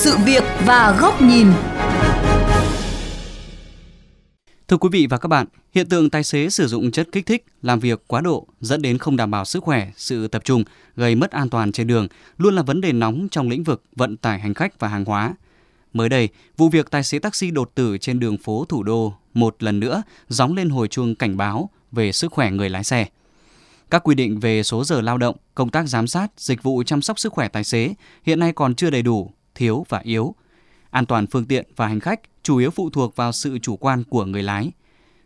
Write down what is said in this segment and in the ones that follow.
sự việc và góc nhìn. Thưa quý vị và các bạn, hiện tượng tài xế sử dụng chất kích thích, làm việc quá độ dẫn đến không đảm bảo sức khỏe, sự tập trung, gây mất an toàn trên đường luôn là vấn đề nóng trong lĩnh vực vận tải hành khách và hàng hóa. Mới đây, vụ việc tài xế taxi đột tử trên đường phố thủ đô một lần nữa gióng lên hồi chuông cảnh báo về sức khỏe người lái xe. Các quy định về số giờ lao động, công tác giám sát, dịch vụ chăm sóc sức khỏe tài xế hiện nay còn chưa đầy đủ, thiếu và yếu. An toàn phương tiện và hành khách chủ yếu phụ thuộc vào sự chủ quan của người lái.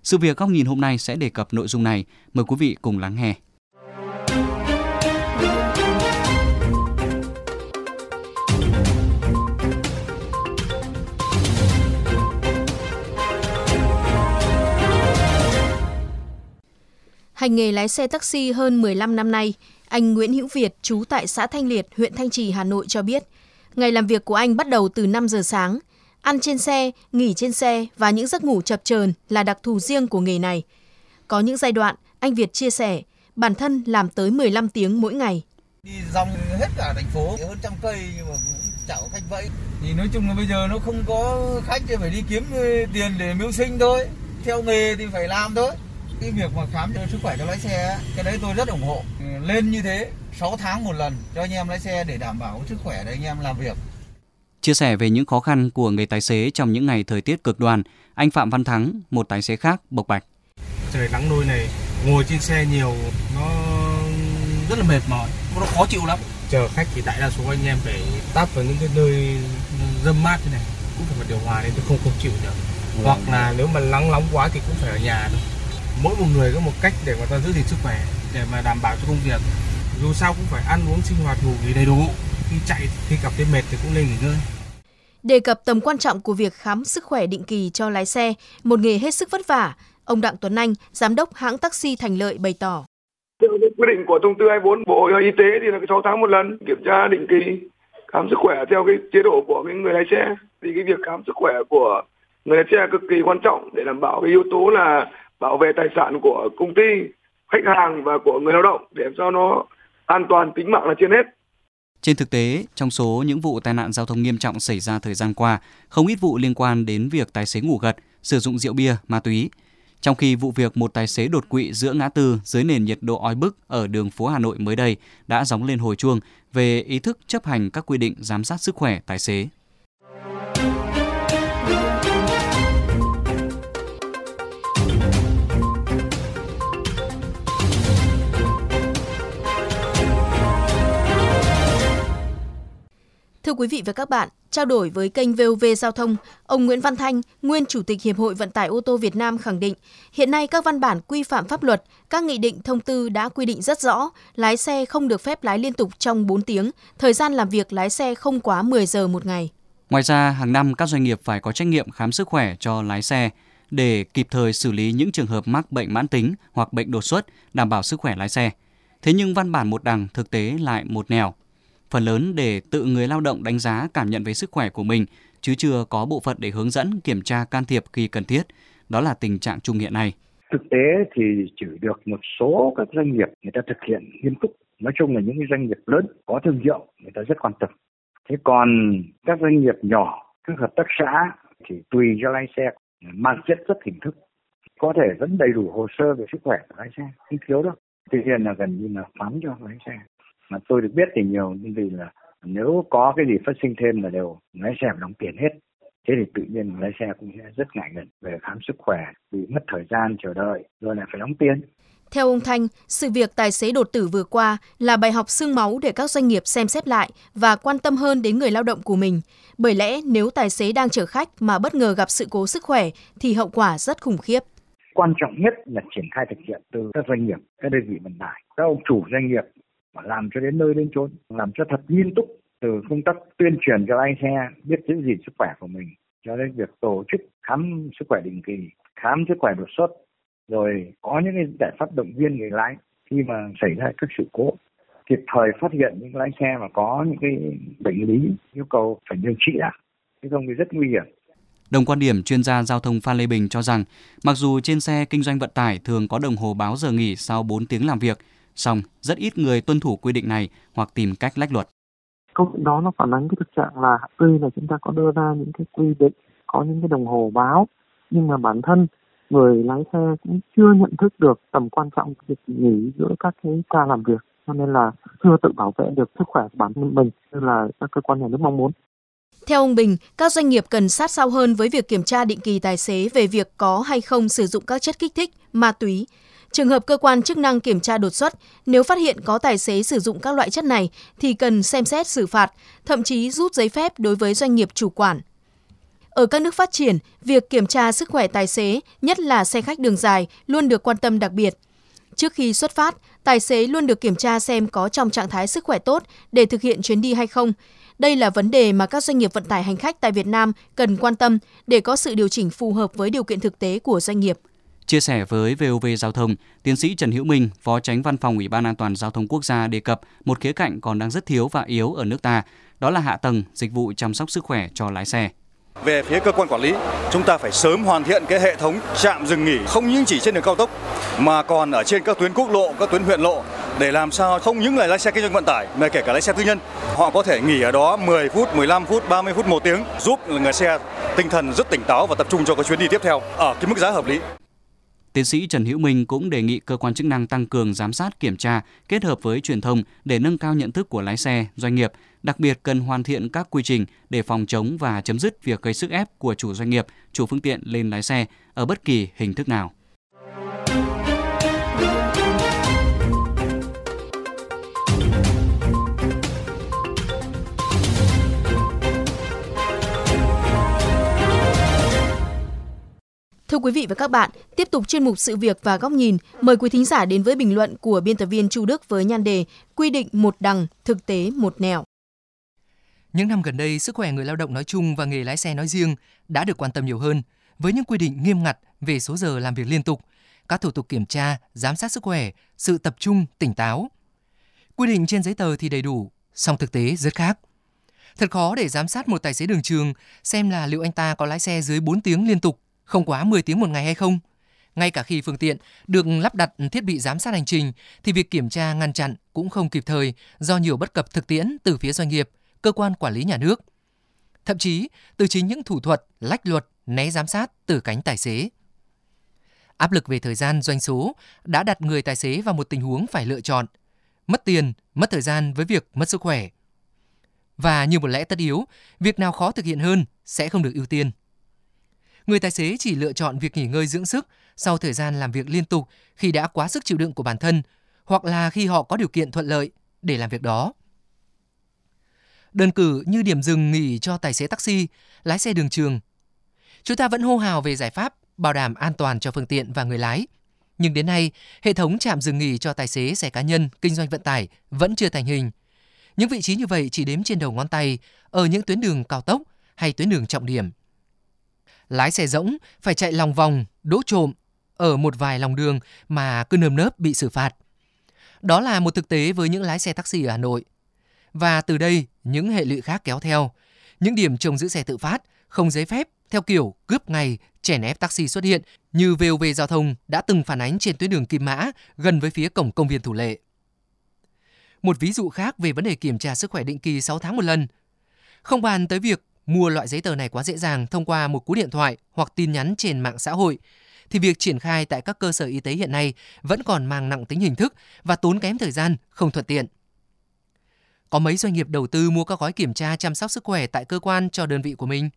Sự việc góc nhìn hôm nay sẽ đề cập nội dung này. Mời quý vị cùng lắng nghe. Hành nghề lái xe taxi hơn 15 năm nay, anh Nguyễn Hữu Việt, trú tại xã Thanh Liệt, huyện Thanh Trì, Hà Nội cho biết, ngày làm việc của anh bắt đầu từ 5 giờ sáng. Ăn trên xe, nghỉ trên xe và những giấc ngủ chập chờn là đặc thù riêng của nghề này. Có những giai đoạn, anh Việt chia sẻ, bản thân làm tới 15 tiếng mỗi ngày. Đi dòng hết cả thành phố, hơn trăm cây nhưng mà cũng chả có khách vẫy. Thì nói chung là bây giờ nó không có khách thì phải đi kiếm tiền để mưu sinh thôi. Theo nghề thì phải làm thôi. Cái việc mà khám cho sức khỏe cho lái xe, cái đấy tôi rất ủng hộ. Lên như thế, 6 tháng một lần cho anh em lái xe để đảm bảo sức khỏe để anh em làm việc. Chia sẻ về những khó khăn của người tài xế trong những ngày thời tiết cực đoan, anh Phạm Văn Thắng, một tài xế khác, bộc bạch. Trời nắng nôi này, ngồi trên xe nhiều, nó rất là mệt mỏi, nó khó chịu lắm. Chờ khách thì đại đa số anh em phải tắp vào những cái nơi râm mát thế này, cũng phải bật điều hòa nên tôi không chịu được. Hoặc là nếu mà nắng nóng quá thì cũng phải ở nhà thôi. Mỗi một người có một cách để mà ta giữ gìn sức khỏe, để mà đảm bảo cho công việc. Dù sao cũng phải ăn uống sinh hoạt ngủ nghỉ đầy đủ. Khi chạy thì cảm thấy mệt thì cũng nên nghỉ ngơi. Đề cập tầm quan trọng của việc khám sức khỏe định kỳ cho lái xe, một nghề hết sức vất vả, ông Đặng Tuấn Anh, giám đốc hãng taxi Thành Lợi bày tỏ. Theo quy định của thông tư 24 Bộ Y tế thì là 6 tháng một lần kiểm tra định kỳ, khám sức khỏe theo cái chế độ của người lái xe. Thì cái việc khám sức khỏe của người lái xe cực kỳ quan trọng để đảm bảo cái yếu tố là bảo vệ tài sản của công ty, khách hàng và của người lao động để làm sao nó an toàn, tính mạng là trên hết. Trên thực tế, trong số những vụ tai nạn giao thông nghiêm trọng xảy ra thời gian qua, không ít vụ liên quan đến việc tài xế ngủ gật, sử dụng rượu bia, ma túy. Trong khi vụ việc một tài xế đột quỵ giữa ngã tư dưới nền nhiệt độ oi bức ở đường phố Hà Nội mới đây đã gióng lên hồi chuông về ý thức chấp hành các quy định giám sát sức khỏe tài xế. Thưa quý vị và các bạn, trao đổi với kênh VOV Giao thông, ông Nguyễn Văn Thanh, nguyên Chủ tịch Hiệp hội Vận tải Ô tô Việt Nam khẳng định, hiện nay các văn bản quy phạm pháp luật, các nghị định thông tư đã quy định rất rõ, lái xe không được phép lái liên tục trong 4 tiếng, thời gian làm việc lái xe không quá 10 giờ một ngày. Ngoài ra, hàng năm các doanh nghiệp phải có trách nhiệm khám sức khỏe cho lái xe để kịp thời xử lý những trường hợp mắc bệnh mãn tính hoặc bệnh đột xuất, đảm bảo sức khỏe lái xe. Thế nhưng văn bản một đằng thực tế lại một nẻo. Phần lớn để tự người lao động đánh giá cảm nhận về sức khỏe của mình, chứ chưa có bộ phận để hướng dẫn, kiểm tra, can thiệp khi cần thiết. Đó là tình trạng chung hiện nay. Thực tế thì chỉ được một số các doanh nghiệp người ta thực hiện nghiêm túc. Nói chung là những cái doanh nghiệp lớn có thương hiệu người ta rất quan tâm. Thế còn các doanh nghiệp nhỏ, các hợp tác xã thì tùy cho lái xe, mang chất rất hình thức. Có thể vẫn đầy đủ hồ sơ về sức khỏe của lái xe, không thiếu đâu. Tuy nhiên là gần như là phán cho lái xe. Mà tôi được biết thì nhiều như vì là nếu có cái gì phát sinh thêm là đều lái xe phải đóng tiền hết. Thế thì tự nhiên lái xe cũng rất ngại ngần về khám sức khỏe, bị mất thời gian chờ đợi rồi lại phải đóng tiền. Theo ông Thanh, sự việc tài xế đột tử vừa qua là bài học xương máu để các doanh nghiệp xem xét lại và quan tâm hơn đến người lao động của mình. Bởi lẽ nếu tài xế đang chở khách mà bất ngờ gặp sự cố sức khỏe thì hậu quả rất khủng khiếp. Quan trọng nhất là triển khai thực hiện từ các doanh nghiệp, các đơn vị vận tải, các ông chủ doanh nghiệp. Mà làm cho đến nơi đến chốn, làm cho thật nghiêm túc từ công tác tuyên truyền cho lái xe biết giữ gìn sức khỏe của mình, cho đến việc tổ chức khám sức khỏe định kỳ, khám sức khỏe đột xuất, rồi có những cái giải pháp động viên người lái khi mà xảy ra các sự cố, kịp thời phát hiện những lái xe mà có những cái bệnh lý yêu cầu phải điều trị đã, chứ không thì rất nguy hiểm. Đồng quan điểm, chuyên gia giao thông Phan Lê Bình cho rằng, mặc dù trên xe kinh doanh vận tải thường có đồng hồ báo giờ nghỉ sau 4 tiếng làm việc, song rất ít người tuân thủ quy định này hoặc tìm cách lách luật. câu chuyện đó nó phản ánh cái thực trạng là tuy là chúng ta có đưa ra những cái quy định, có những cái đồng hồ báo, nhưng mà bản thân người lái xe cũng chưa nhận thức được tầm quan trọng của việc nghỉ giữa các cái ca làm việc, cho nên là chưa tự bảo vệ được sức khỏe của bản thân mình như là các cơ quan nhà nước mong muốn. Theo ông Bình, các doanh nghiệp cần sát sao hơn với việc kiểm tra định kỳ tài xế về việc có hay không sử dụng các chất kích thích, ma túy. Trường hợp cơ quan chức năng kiểm tra đột xuất, nếu phát hiện có tài xế sử dụng các loại chất này thì cần xem xét xử phạt, thậm chí rút giấy phép đối với doanh nghiệp chủ quản. Ở các nước phát triển, việc kiểm tra sức khỏe tài xế, nhất là xe khách đường dài, luôn được quan tâm đặc biệt. Trước khi xuất phát, tài xế luôn được kiểm tra xem có trong trạng thái sức khỏe tốt để thực hiện chuyến đi hay không. Đây là vấn đề mà các doanh nghiệp vận tải hành khách tại Việt Nam cần quan tâm để có sự điều chỉnh phù hợp với điều kiện thực tế của doanh nghiệp. Chia sẻ với VOV Giao thông, tiến sĩ Trần Hữu Minh, Phó Chánh Văn phòng Ủy ban An toàn Giao thông Quốc gia đề cập một khía cạnh còn đang rất thiếu và yếu ở nước ta, đó là hạ tầng, dịch vụ chăm sóc sức khỏe cho lái xe. Về phía cơ quan quản lý, chúng ta phải sớm hoàn thiện cái hệ thống trạm dừng nghỉ không những chỉ trên đường cao tốc mà còn ở trên các tuyến quốc lộ, các tuyến huyện lộ để làm sao không những là lái xe kinh doanh vận tải mà kể cả lái xe tư nhân, họ có thể nghỉ ở đó 10 phút, 15 phút, 30 phút, 1 tiếng giúp người xe tinh thần rất tỉnh táo và tập trung cho cái chuyến đi tiếp theo ở cái mức giá hợp lý. Tiến sĩ Trần Hữu Minh cũng đề nghị cơ quan chức năng tăng cường giám sát kiểm tra kết hợp với truyền thông để nâng cao nhận thức của lái xe, doanh nghiệp, đặc biệt cần hoàn thiện các quy trình để phòng chống và chấm dứt việc gây sức ép của chủ doanh nghiệp, chủ phương tiện lên lái xe ở bất kỳ hình thức nào. Thưa quý vị và các bạn, tiếp tục chuyên mục Sự việc và Góc nhìn, mời quý thính giả đến với bình luận của biên tập viên Chu Đức với nhan đề Quy định một đằng, thực tế một nẻo. Những năm gần đây, sức khỏe người lao động nói chung và nghề lái xe nói riêng đã được quan tâm nhiều hơn, với những quy định nghiêm ngặt về số giờ làm việc liên tục, các thủ tục kiểm tra, giám sát sức khỏe, sự tập trung, tỉnh táo. Quy định trên giấy tờ thì đầy đủ, song thực tế rất khác. Thật khó để giám sát một tài xế đường trường xem là liệu anh ta có lái xe dưới 4 tiếng liên tục, không quá 10 tiếng một ngày hay không. Ngay cả khi phương tiện được lắp đặt thiết bị giám sát hành trình thì việc kiểm tra ngăn chặn cũng không kịp thời do nhiều bất cập thực tiễn từ phía doanh nghiệp, cơ quan quản lý nhà nước. Thậm chí từ chính những thủ thuật lách luật, né giám sát từ cánh tài xế. Áp lực về thời gian, doanh số đã đặt người tài xế vào một tình huống phải lựa chọn, mất tiền, mất thời gian với việc mất sức khỏe. Và như một lẽ tất yếu, việc nào khó thực hiện hơn sẽ không được ưu tiên. Người tài xế chỉ lựa chọn việc nghỉ ngơi dưỡng sức sau thời gian làm việc liên tục khi đã quá sức chịu đựng của bản thân hoặc là khi họ có điều kiện thuận lợi để làm việc đó. Đơn cử như điểm dừng nghỉ cho tài xế taxi, lái xe đường trường. Chúng ta vẫn hô hào về giải pháp bảo đảm an toàn cho phương tiện và người lái. Nhưng đến nay, hệ thống trạm dừng nghỉ cho tài xế xe cá nhân, kinh doanh vận tải vẫn chưa thành hình. Những vị trí như vậy chỉ đếm trên đầu ngón tay ở những tuyến đường cao tốc hay tuyến đường trọng điểm. Lái xe rỗng phải chạy lòng vòng, đỗ trộm ở một vài lòng đường mà cứ nơm nớp bị xử phạt. Đó là một thực tế với những lái xe taxi ở Hà Nội. Và từ đây, những hệ lụy khác kéo theo. Những điểm trông giữ xe tự phát, không giấy phép, theo kiểu cướp ngày, chèn ép taxi xuất hiện như VOV Giao thông đã từng phản ánh trên tuyến đường Kim Mã gần với phía cổng công viên Thủ Lệ. Một ví dụ khác về vấn đề kiểm tra sức khỏe định kỳ 6 tháng một lần. Không bàn tới việc mua loại giấy tờ này quá dễ dàng thông qua một cú điện thoại hoặc tin nhắn trên mạng xã hội, thì việc triển khai tại các cơ sở y tế hiện nay vẫn còn mang nặng tính hình thức và tốn kém thời gian, không thuận tiện. Có mấy doanh nghiệp đầu tư mua các gói kiểm tra chăm sóc sức khỏe tại cơ quan cho đơn vị của mình.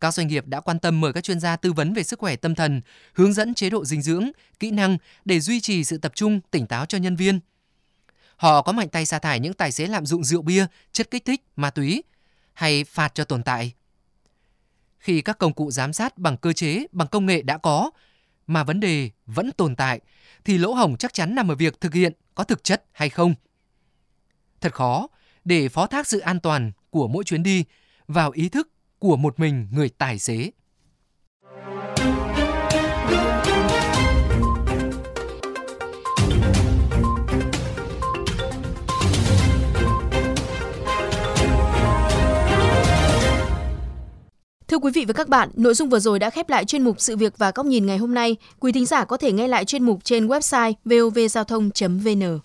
Các doanh nghiệp đã quan tâm mời các chuyên gia tư vấn về sức khỏe tâm thần, hướng dẫn chế độ dinh dưỡng, kỹ năng để duy trì sự tập trung, tỉnh táo cho nhân viên. Họ có mạnh tay sa thải những tài xế lạm dụng rượu bia, chất kích thích, ma túy, hay phạt cho tồn tại. Khi các công cụ giám sát bằng cơ chế, bằng công nghệ đã có, mà vấn đề vẫn tồn tại, thì lỗ hổng chắc chắn nằm ở việc thực hiện có thực chất hay không. Thật khó để phó thác sự an toàn của mỗi chuyến đi vào ý thức của một mình người tài xế. Thưa quý vị và các bạn, nội dung vừa rồi đã khép lại chuyên mục Sự việc và Góc nhìn ngày hôm nay. Quý thính giả có thể nghe lại chuyên mục trên website vovgiaothong.vn.